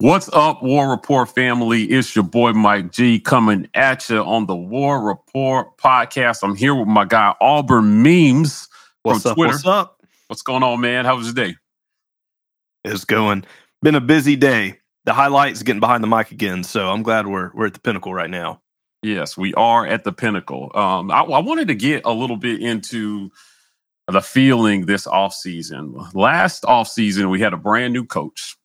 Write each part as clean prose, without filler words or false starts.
What's up, War Report family? It's your boy, Mike G, coming at you on the War Report podcast. I'm here with my guy, Auburn Memes from Twitter. What's up? What's going on, man? How was your day? It's going. Been a busy day. The highlights getting behind the mic again, so I'm glad we're at the pinnacle right now. Yes, we are at the pinnacle. I wanted to get a little bit into the feeling this offseason. Last offseason, we had a brand new coach.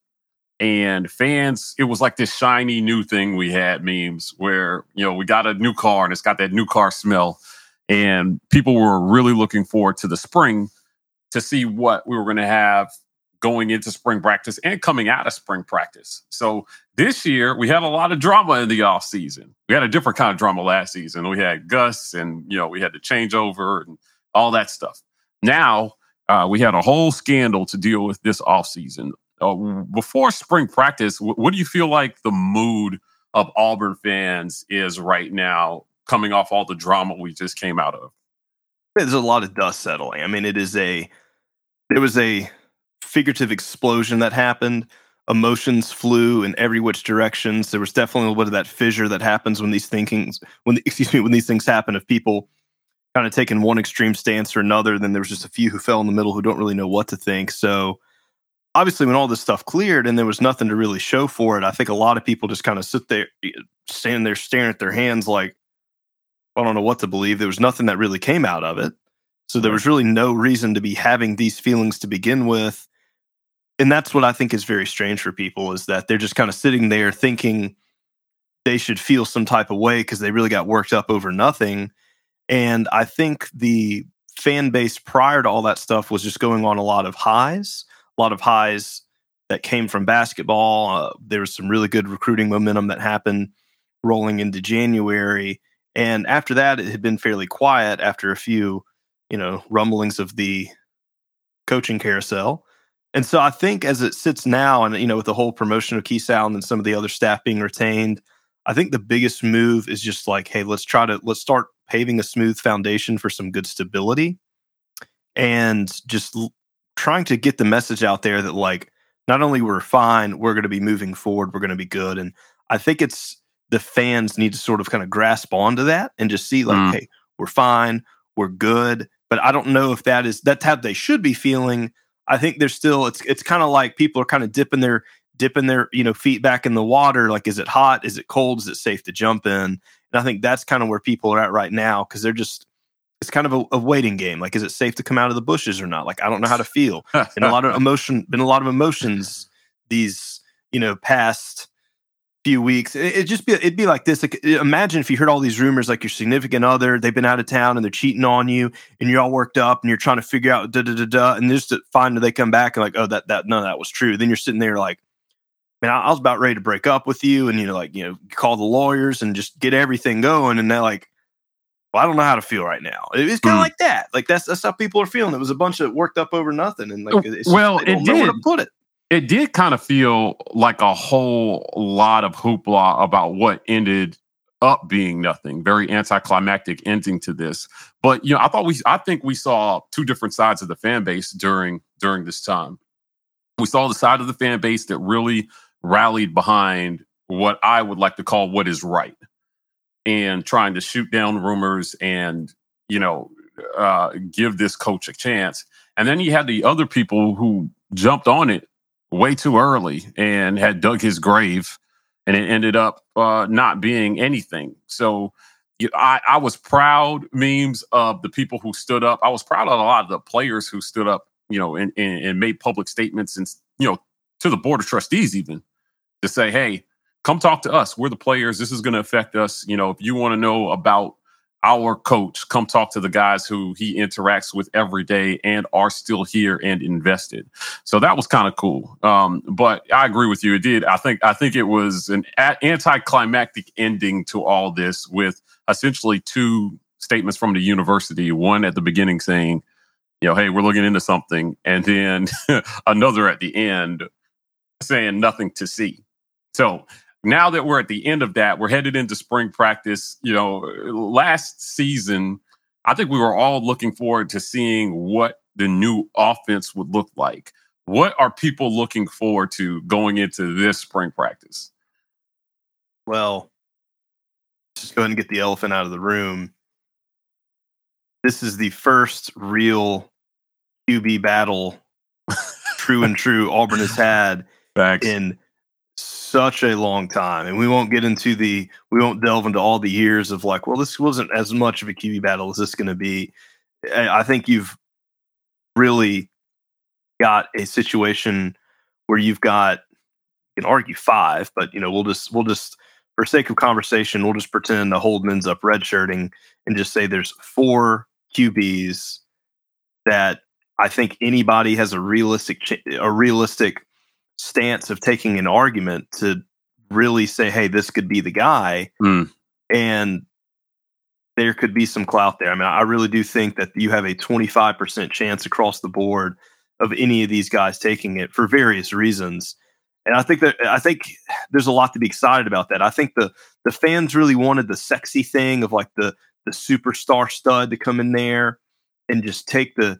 And fans, it was like this shiny new thing we had, Memes, where, you know, we got a new car and it's got that new car smell. And people were really looking forward to the spring to see what we were going to have going into spring practice and coming out of spring practice. So this year, we had a lot of drama in the offseason. We had a different kind of drama last season. We had Gus and, you know, we had the changeover and all that stuff. Now, we had a whole scandal to deal with this offseason. Before spring practice, what do you feel like the mood of Auburn fans is right now, coming off all the drama we just came out of? There's a lot of dust settling. I mean, there was a figurative explosion that happened. Emotions flew in every which direction. So there was definitely a little bit of that fissure that happens when these things happen, of people kind of taking one extreme stance or another. Then there was just a few who fell in the middle who don't really know what to think. So obviously, when all this stuff cleared and there was nothing to really show for it, I think a lot of people just kind of stand there staring at their hands like, I don't know what to believe. There was nothing that really came out of it. So there was really no reason to be having these feelings to begin with. And that's what I think is very strange for people, is that they're just kind of sitting there thinking they should feel some type of way because they really got worked up over nothing. And I think the fan base prior to all that stuff was just going on a lot of highs that came from basketball. There was some really good recruiting momentum that happened rolling into January. And after that, it had been fairly quiet after a few, you know, rumblings of the coaching carousel. And so I think as it sits now, and, you know, with the whole promotion of Keith Allen and some of the other staff being retained, I think the biggest move is just like, hey, let's start paving a smooth foundation for some good stability, and just trying to get the message out there that, like, not only we're fine, we're going to be moving forward, we're going to be good. And I think it's the fans need to sort of kind of grasp onto that and just see, like, hey, we're fine, we're good. But I don't know if that's how they should be feeling. I think there's still, it's kind of like people are kind of dipping their you know, feet back in the water. Like, is it hot? Is it cold? Is it safe to jump in? And I think that's kind of where people are at right now, because they're just, it's kind of a waiting game. Like, is it safe to come out of the bushes or not? Like, I don't know how to feel. Been a lot of emotions these, you know, past few weeks. It'd be like this. Like, imagine if you heard all these rumors, like your significant other, they've been out of town and they're cheating on you, and you're all worked up and you're trying to figure out and just finally they come back and like, oh, that was true. Then you're sitting there like, man, I was about ready to break up with you, and you're like, you know, call the lawyers and just get everything going, and they're like, I don't know how to feel right now. It's kind of like that. Like, that's how people are feeling. It was a bunch of worked up over nothing, and like, it's well, just, it did. Know where to put it. It did kind of feel like a whole lot of hoopla about what ended up being nothing. Very anticlimactic ending to this. But, you know, I think we saw two different sides of the fan base during this time. We saw the side of the fan base that really rallied behind what I would like to call what is right, and trying to shoot down rumors and, you know, give this coach a chance. And then you had the other people who jumped on it way too early and had dug his grave, and it ended up not being anything. So I was proud, Memes, of the people who stood up. I was proud of a lot of the players who stood up, you know, and made public statements, and, you know, to the board of trustees even, to say, hey, come talk to us. We're the players. This is going to affect us. You know, if you want to know about our coach, come talk to the guys who he interacts with every day and are still here and invested. So that was kind of cool. But I agree with you. It did. I think it was an anticlimactic ending to all this, with essentially two statements from the university. One at the beginning saying, you know, hey, we're looking into something. And then another at the end saying nothing to see. So now that we're at the end of that, we're headed into spring practice. You know, last season, I think we were all looking forward to seeing what the new offense would look like, What are people looking forward to going into this spring practice? Well, just go ahead and get the elephant out of the room. This is the first real QB battle, true and true, Auburn has had in such a long time. And we won't get into the, we won't delve into all the years of like, well, this wasn't as much of a QB battle as this going to be. I think you've really got a situation where you've got, you can argue five, but you know, we'll just for sake of conversation, we'll just pretend the Holden ends up redshirting and just say there's four QBs that I think anybody has a realistic stance of taking an argument to really say, hey, this could be the guy. And there could be some clout there. I mean, I really do think that you have a 25% chance across the board of any of these guys taking it for various reasons. And I think there's a lot to be excited about that. I think the fans really wanted the sexy thing of like the superstar stud to come in there and just take the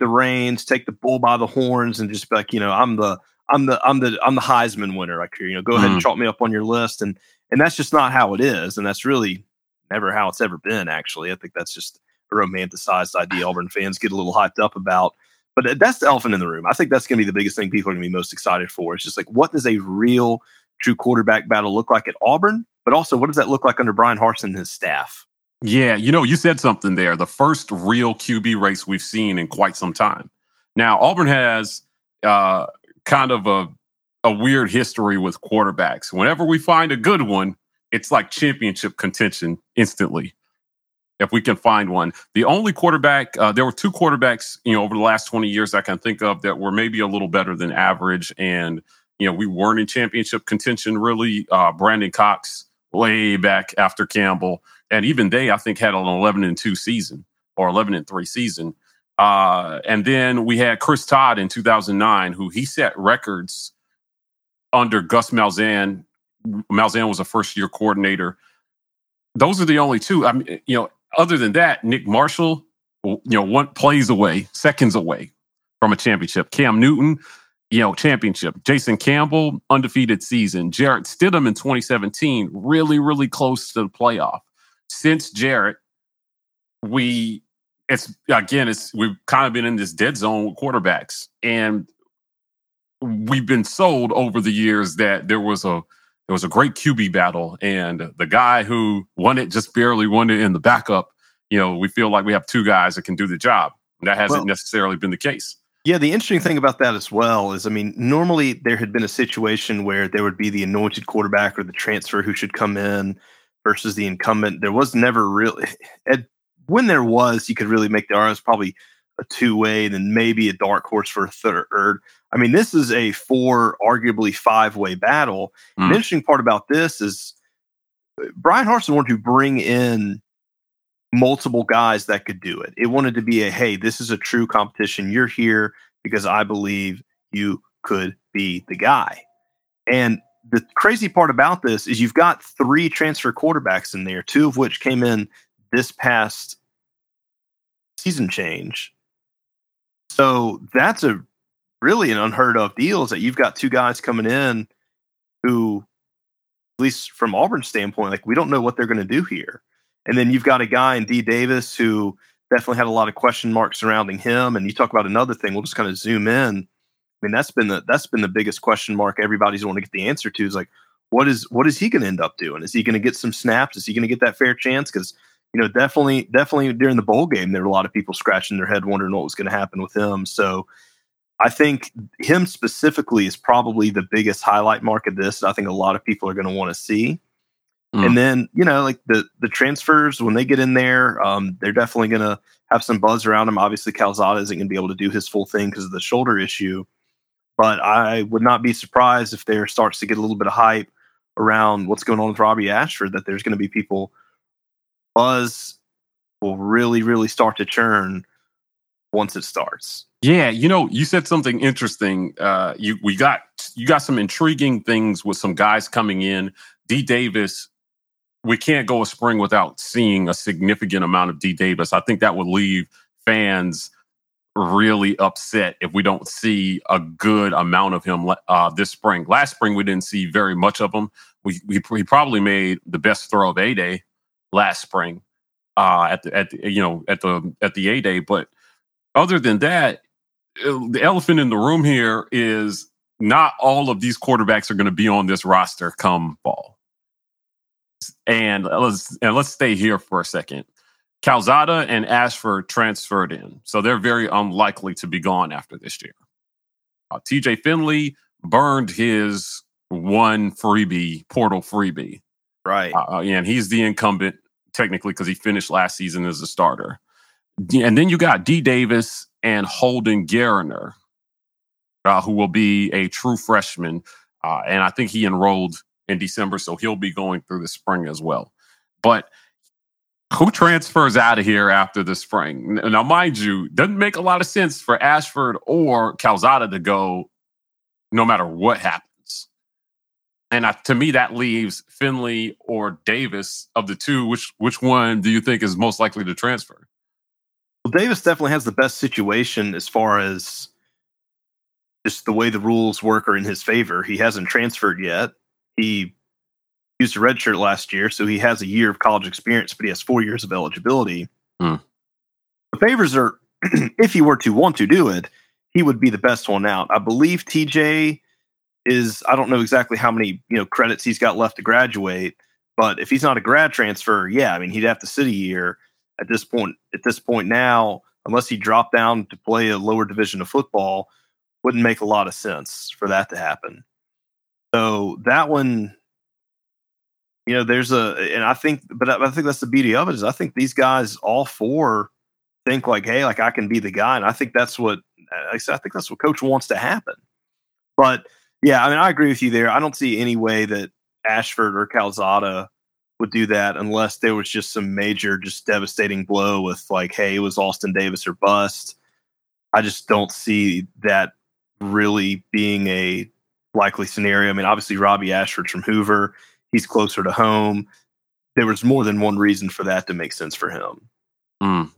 reins, take the bull by the horns and just be like, you know, I'm the Heisman winner. Like, you know, go ahead and chalk me up on your list. And that's just not how it is. And that's really never how it's ever been, actually. I think that's just a romanticized idea Auburn fans get a little hyped up about. But that's the elephant in the room. I think that's going to be the biggest thing people are going to be most excited for. It's just like, what does a real, true quarterback battle look like at Auburn? But also, what does that look like under Brian Harsin and his staff? Yeah, you know, you said something there. The first real QB race we've seen in quite some time. Now, Auburn has kind of a weird history with quarterbacks. Whenever we find a good one, it's like championship contention instantly. If we can find one, the only quarterback, there were two quarterbacks, you know, over the last 20 years I can think of that were maybe a little better than average. And, you know, we weren't in championship contention, really. Brandon Cox way back after Campbell. And even they, I think, had an 11-2 season or 11-3 season. And then we had Chris Todd in 2009, who he set records under Gus Malzahn. Malzahn was a first-year coordinator. Those are the only two. I mean, you know, other than that, Nick Marshall, you know, one plays away, seconds away from a championship. Cam Newton, you know, championship. Jason Campbell, undefeated season. Jarrett Stidham in 2017, really, really close to the playoff. Since Jarrett, we've kind of been in this dead zone with quarterbacks, and we've been sold over the years that there was a great QB battle, and the guy who won it just barely won it in the backup. You know, we feel like we have two guys that can do the job. That hasn't necessarily been the case. Yeah, the interesting thing about that as well is, I mean, normally there had been a situation where there would be the anointed quarterback or the transfer who should come in versus the incumbent. There was never really... When there was, you could really make the argument probably a two-way and then maybe a dark horse for a third. I mean, this is a four, arguably five-way battle. The interesting part about this is Brian Harsin wanted to bring in multiple guys that could do it. It wanted to be a, hey, this is a true competition. You're here because I believe you could be the guy. And the crazy part about this is you've got three transfer quarterbacks in there, two of which came in this past season change. So that's a really an unheard of deal, is that you've got two guys coming in who, at least from Auburn's standpoint, like, we don't know what they're going to do here. And then you've got a guy in D Davis who definitely had a lot of question marks surrounding him. And you talk about another thing, we'll just kind of zoom in. I mean, that's been the biggest question mark everybody's wanting to get the answer to is like, what is he going to end up doing? Is he going to get some snaps? Is he going to get that fair chance? Because, you know, definitely during the bowl game, there were a lot of people scratching their head wondering what was going to happen with him. So I think him specifically is probably the biggest highlight mark of this. I think a lot of people are going to want to see. And then, you know, like the transfers, when they get in there, they're definitely going to have some buzz around him. Obviously, Calzada isn't going to be able to do his full thing because of the shoulder issue. But I would not be surprised if there starts to get a little bit of hype around what's going on with Robbie Ashford, that there's going to be people... Buzz will really, really start to churn once it starts. Yeah, you know, you said something interesting. You got some intriguing things with some guys coming in. D Davis, we can't go a spring without seeing a significant amount of D Davis. I think that would leave fans really upset if we don't see a good amount of him this spring. Last spring, we didn't see very much of him. He probably made the best throw of A-Day last spring at the A-Day. But other than that, the elephant in the room here is not all of these quarterbacks are going to be on this roster come fall. And let's stay here for a second. Calzada and Ashford transferred in, so they're very unlikely to be gone after this year. T.J. Finley burned his one freebie, portal freebie. Right. And he's the incumbent, technically, because he finished last season as a starter. And then you got D Davis and Holden Garner, who will be a true freshman. And I think he enrolled in December, so he'll be going through the spring as well. But who transfers out of here after the spring? Now, mind you, doesn't make a lot of sense for Ashford or Calzada to go no matter what happens. And to me, that leaves Finley or Davis of the two. Which one do you think is most likely to transfer? Well, Davis definitely has the best situation as far as just the way the rules work are in his favor. He hasn't transferred yet. He used a redshirt last year, so he has a year of college experience, but he has 4 years of eligibility. The favors are, if he were to want to do it, he would be the best one out. I believe TJ is, I don't know exactly how many credits he's got left to graduate, but if he's not a grad transfer, he'd have to sit a year at this point. At this point now, unless he dropped down to play a lower division of football, wouldn't make a lot of sense for that to happen. So that one, I think that's the beauty of it is I think these guys, all four, think like, hey, like I can be the guy. And I think that's what, coach wants to happen. But I agree with you there. I don't see any way that Ashford or Calzada would do that unless there was just some major, just devastating blow with like, hey, it was Austin Davis or bust. I just don't see that really being a likely scenario. I mean, obviously Robbie Ashford's from Hoover. He's closer to home. There was more than one reason for that to make sense for him.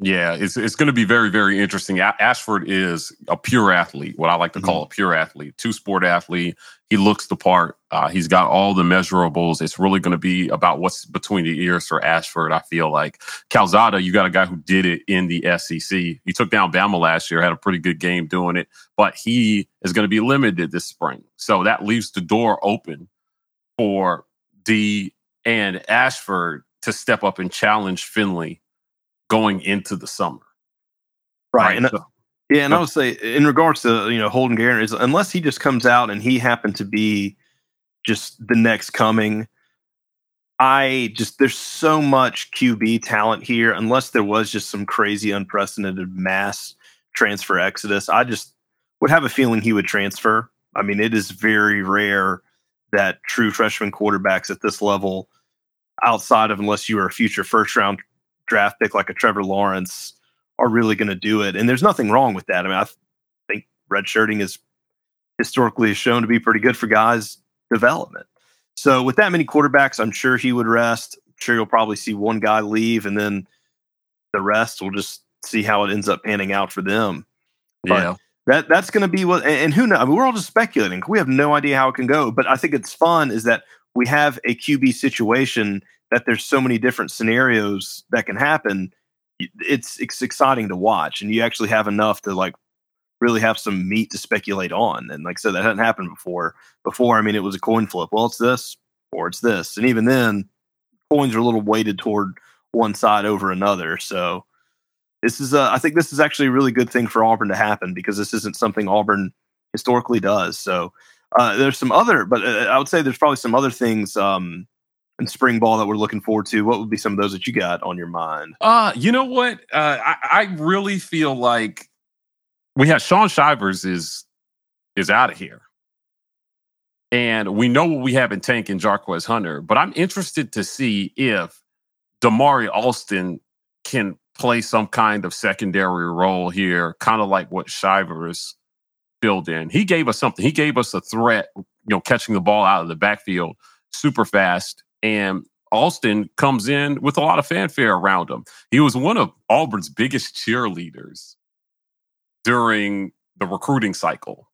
It's going to be very, very interesting. Ashford is a pure athlete, what I like to call a pure athlete, two-sport athlete. He looks the part. He's got all the measurables. It's really going to be about what's between the ears for Ashford, I feel like. Calzada, you got a guy who did it in the SEC. He took down Bama last year, had a pretty good game doing it, but he is going to be limited this spring. So that leaves the door open for D and Ashford to step up and challenge Finley going into the summer. Right. I would say in regards to, Holden Garner, is unless he just comes out and he happened to be just the next coming, there's so much QB talent here, unless there was just some crazy unprecedented mass transfer exodus. I just would have a feeling he would transfer. I mean, it is very rare that true freshman quarterbacks at this level, outside of unless you are a future first-round draft pick like a Trevor Lawrence, are really going to do it. And there's nothing wrong with that. I mean, I think redshirting is historically shown to be pretty good for guys' development. So with that many quarterbacks, I'm sure he would rest. I'm sure you'll probably see one guy leave, and then the rest will just see how it ends up panning out for them. Yeah. But That's going to be what, and who knows? I mean, we're all just speculating. We have no idea how it can go, but I think it's fun is that we have a QB situation that there's so many different scenarios that can happen. It's exciting to watch, and you actually have enough to like really have some meat to speculate on. And like I said, that hadn't happened before. Before, I mean, it was a coin flip. Well, it's this or it's this, and even then, coins are a little weighted toward one side over another. So this is I think this is actually a really good thing for Auburn to happen because this isn't something Auburn historically does. So there's some other, but I would say there's probably some other things in spring ball that we're looking forward to. What would be some of those that you got on your mind? You know what? I really feel like we have Sean Shivers is out of here. And we know what we have in Tank and Jarquez Hunter, but I'm interested to see if Damari Alston can play some kind of secondary role here, kind of like what Shivers filled in. He gave us something. He gave us a threat, catching the ball out of the backfield super fast. And Alston comes in with a lot of fanfare around him. He was one of Auburn's biggest cheerleaders during the recruiting cycle.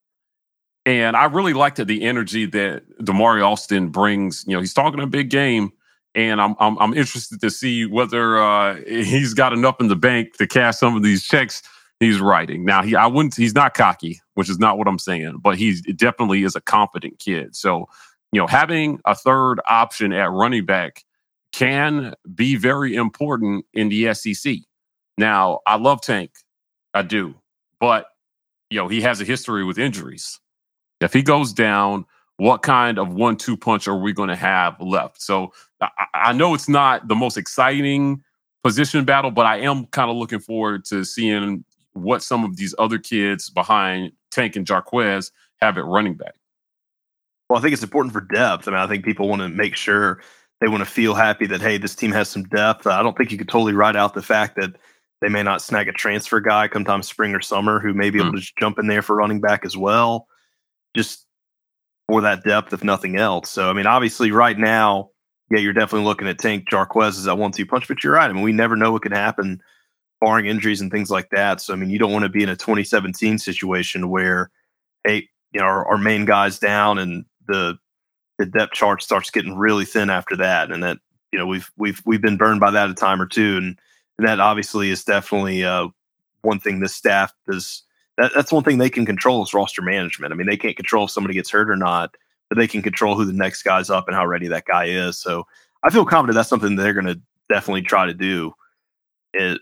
And I really liked the energy that Damari Alston brings. You know, he's talking a big game, and I'm interested to see whether he's got enough in the bank to cash some of these checks he's writing. Now, he's not cocky, which is not what I'm saying, but he definitely is a competent kid. So, you know, having a third option at running back can be very important in the SEC. Now, I love Tank. I do. But, you know, he has a history with injuries. If he goes down, what kind of 1-2 punch are we going to have left? So I know it's not the most exciting position battle, but I am kind of looking forward to seeing what some of these other kids behind Tank and Jarquez have at running back. Well, I think it's important for depth. I mean, I think people want to make sure they want to feel happy that, hey, this team has some depth. I don't think you could totally write out the fact that they may not snag a transfer guy sometime spring or summer who may be able to just jump in there for running back as well, just for that depth, if nothing else. So, I mean, obviously right now, yeah, you're definitely looking at Tank Jarquez as that 1-2 punch, but you're right. I mean, we never know what can happen barring injuries and things like that. So, I mean, you don't want to be in a 2017 situation where, hey, you know, our main guy's down and the depth chart starts getting really thin after that. And that, you know, we've been burned by that a time or two. And that obviously is definitely one thing this staff does. That's one thing they can control is roster management. I mean, they can't control if somebody gets hurt or not, but they can control who the next guy's up and how ready that guy is. So I feel confident that's something they're going to definitely try to do.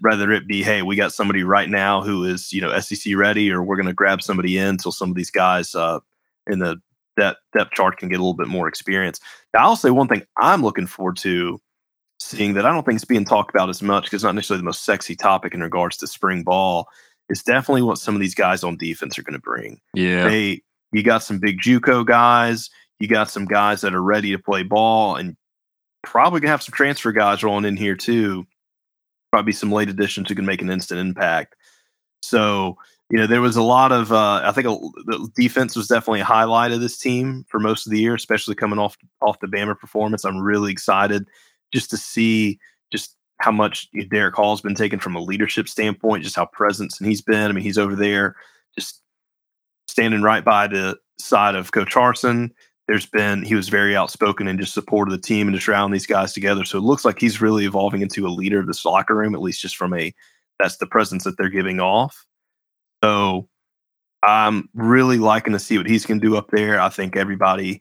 Rather it be, hey, we got somebody right now who is, you know, SEC ready, or we're going to grab somebody in until some of these guys in the depth chart can get a little bit more experience. Now, I'll say one thing I'm looking forward to seeing that I don't think it's being talked about as much because it's not necessarily the most sexy topic in regards to spring ball. It's definitely what some of these guys on defense are going to bring. Yeah, you got some big JUCO guys. You got some guys that are ready to play ball, and probably going to have some transfer guys rolling in here too. Probably some late additions who can make an instant impact. So, you know, there was a lot of, I think the defense was definitely a highlight of this team for most of the year, especially coming off the Bama performance. I'm really excited just to see just how much Derek Hall's been taken from a leadership standpoint, just how present he's been. I mean, he's over there just standing right by the side of Coach Harsin. He was very outspoken and just supported the team and just round these guys together. So it looks like he's really evolving into a leader of this locker room, at least just from that's the presence that they're giving off. So I'm really liking to see what he's going to do up there. I think everybody,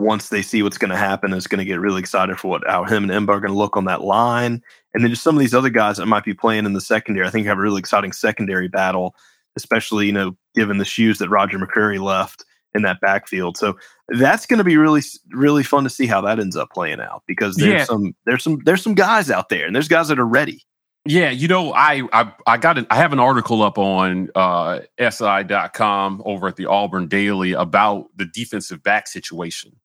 once they see what's going to happen, is going to get really excited for how him and Emba are going to look on that line. And then just some of these other guys that might be playing in the secondary, I think have a really exciting secondary battle, especially, you know, given the shoes that Roger McCreary left in that backfield. So that's going to be really, really fun to see how that ends up playing out, because there's some guys out there, and there's guys that are ready. Yeah. You know, I have an article up on SI.com over at the Auburn Daily about the defensive back situation.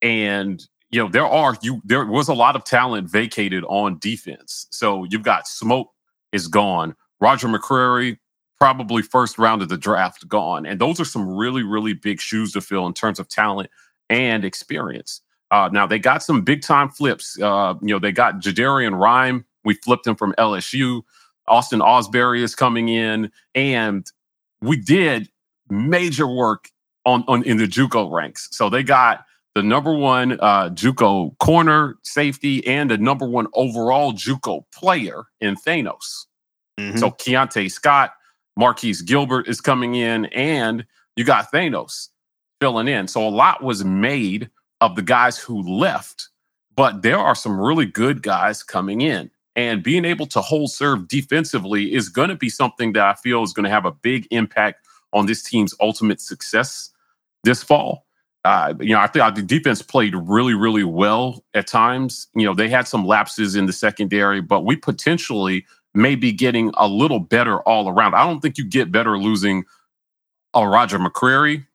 And, you know, there was a lot of talent vacated on defense. So you've got Smoke is gone. Roger McCreary, probably first round of the draft, gone. And those are some really, really big shoes to fill in terms of talent and experience. Now, they got some big-time flips. You know, they got Jadarian Rhyme. We flipped him from LSU. Austin Osberry is coming in. And we did major work in the JUCO ranks. So they got the number one JUCO corner, safety, and the number one overall JUCO player in Thanos. Mm-hmm. So Keontae Scott, Marquise Gilbert is coming in, and you got Thanos filling in. So a lot was made of the guys who left, but there are some really good guys coming in. And being able to hold serve defensively is going to be something that I feel is going to have a big impact on this team's ultimate success this fall. You know, I think the defense played really, really well at times. You know, they had some lapses in the secondary, but we potentially may be getting a little better all around. I don't think you get better losing a Roger McCreary.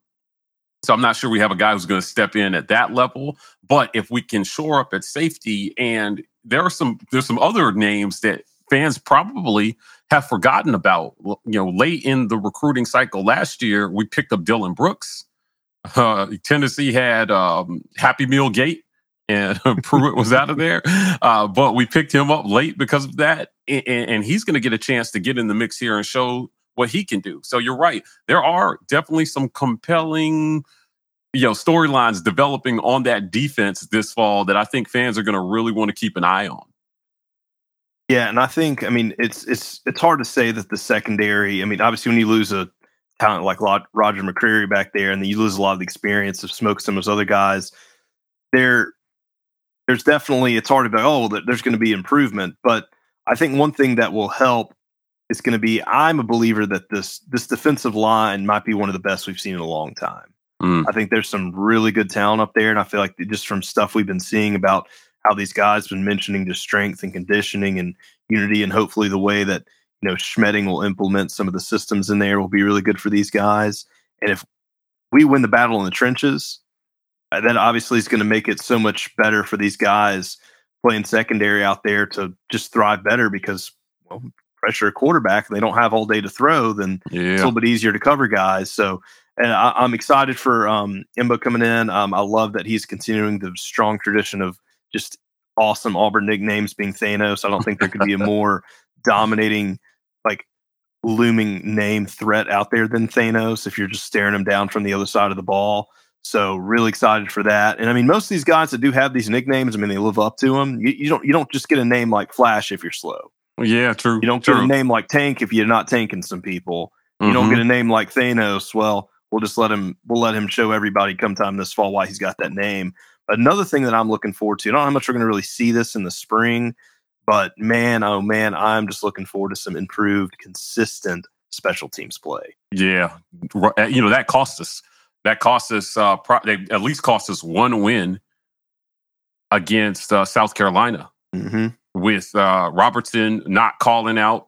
So I'm not sure we have a guy who's going to step in at that level. But if we can shore up at safety, and there's some other names that fans probably have forgotten about. You know, late in the recruiting cycle last year, we picked up Dylan Brooks. Tennessee had Happy Meal Gate, and Pruitt was out of there. But we picked him up late because of that. And he's going to get a chance to get in the mix here and show what he can do. So you're right. There are definitely some compelling, you know, storylines developing on that defense this fall that I think fans are going to really want to keep an eye on. Yeah, and I think, I mean, it's hard to say that the secondary, I mean, obviously when you lose a talent like Roger McCreary back there, and then you lose a lot of the experience of Smoke, some of those other guys, there's definitely, it's hard to be, oh, there's going to be improvement. But I think one thing that will help is going to be, I'm a believer that this defensive line might be one of the best we've seen in a long time. I think there's some really good talent up there, and I feel like just from stuff we've been seeing about how these guys have been mentioning just strength and conditioning and unity, and hopefully the way that, you know, Schmetting will implement some of the systems in there will be really good for these guys. And if we win the battle in the trenches, that obviously is going to make it so much better for these guys playing secondary out there to just thrive better because, well, pressure a quarterback and they don't have all day to throw, then it's a little bit easier to cover guys. So, and I'm excited for Embo coming in. I love that he's continuing the strong tradition of just awesome Auburn nicknames being Thanos. I don't think there could be a more dominating, like, looming name threat out there than Thanos if you're just staring him down from the other side of the ball. So really excited for that. And I mean, most of these guys that do have these nicknames, I mean, they live up to them. You don't just get a name like Flash if you're slow. Yeah, true. You don't get a name like Tank if you're not tanking some people. You don't get a name like Thanos. Well, we'll let him show everybody come time this fall why he's got that name. Another thing that I'm looking forward to, I don't know how much we're going to really see this in the spring, but man, oh man, I'm just looking forward to some improved, consistent special teams play. Yeah. You know, that cost us. That cost us, at least cost us one win against South Carolina with Robertson not calling out,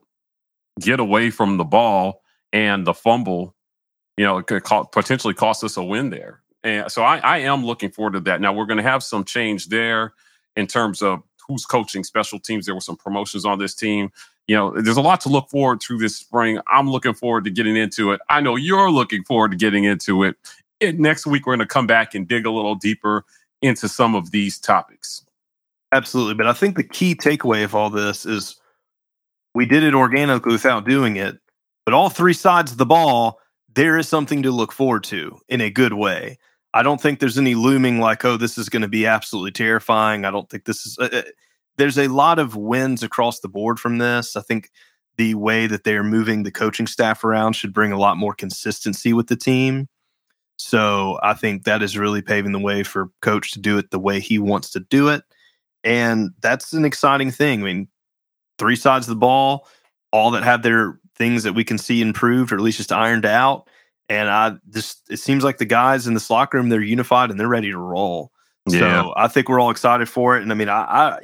get away from the ball, and the fumble. You know, it could potentially cost us a win there. And so I am looking forward to that. Now, we're going to have some change there in terms of who's coaching special teams. There were some promotions on this team. You know, there's a lot to look forward to this spring. I'm looking forward to getting into it. I know you're looking forward to getting into it. Next week, we're going to come back and dig a little deeper into some of these topics. Absolutely. But I think the key takeaway of all this is we did it organically without doing it, but all three sides of the ball, there is something to look forward to in a good way. I don't think there's any looming like, oh, this is going to be absolutely terrifying. I don't think this is... there's a lot of wins across the board from this. I think the way that they're moving the coaching staff around should bring a lot more consistency with the team. So I think that is really paving the way for Coach to do it the way he wants to do it. And that's an exciting thing. I mean, three sides of the ball, all that have their things that we can see improved or at least just ironed out. And it seems like the guys in this locker room, they're unified and they're ready to roll. Yeah. So I think we're all excited for it. And I mean, I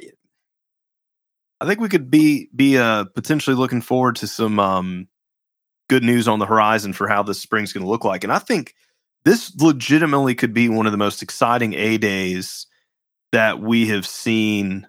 think we could be potentially looking forward to some good news on the horizon for how this spring's going to look like. And I think this legitimately could be one of the most exciting A-Days that we have seen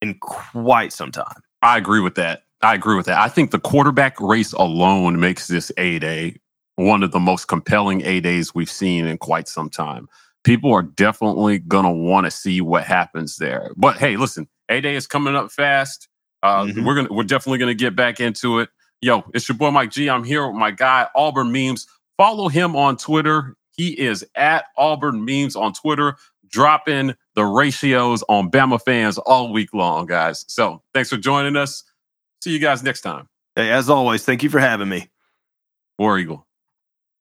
in quite some time. I agree with that. I think the quarterback race alone makes this A-Day one of the most compelling A-Days we've seen in quite some time. People are definitely going to want to see what happens there. But hey, listen, A-Day is coming up fast. We're definitely going to get back into it. Yo, it's your boy Mike G. I'm here with my guy, Auburn Memes. Follow him on Twitter. He is at Auburn Memes on Twitter, dropping the ratios on Bama fans all week long, guys. So thanks for joining us. See you guys next time. Hey, as always, thank you for having me. War Eagle.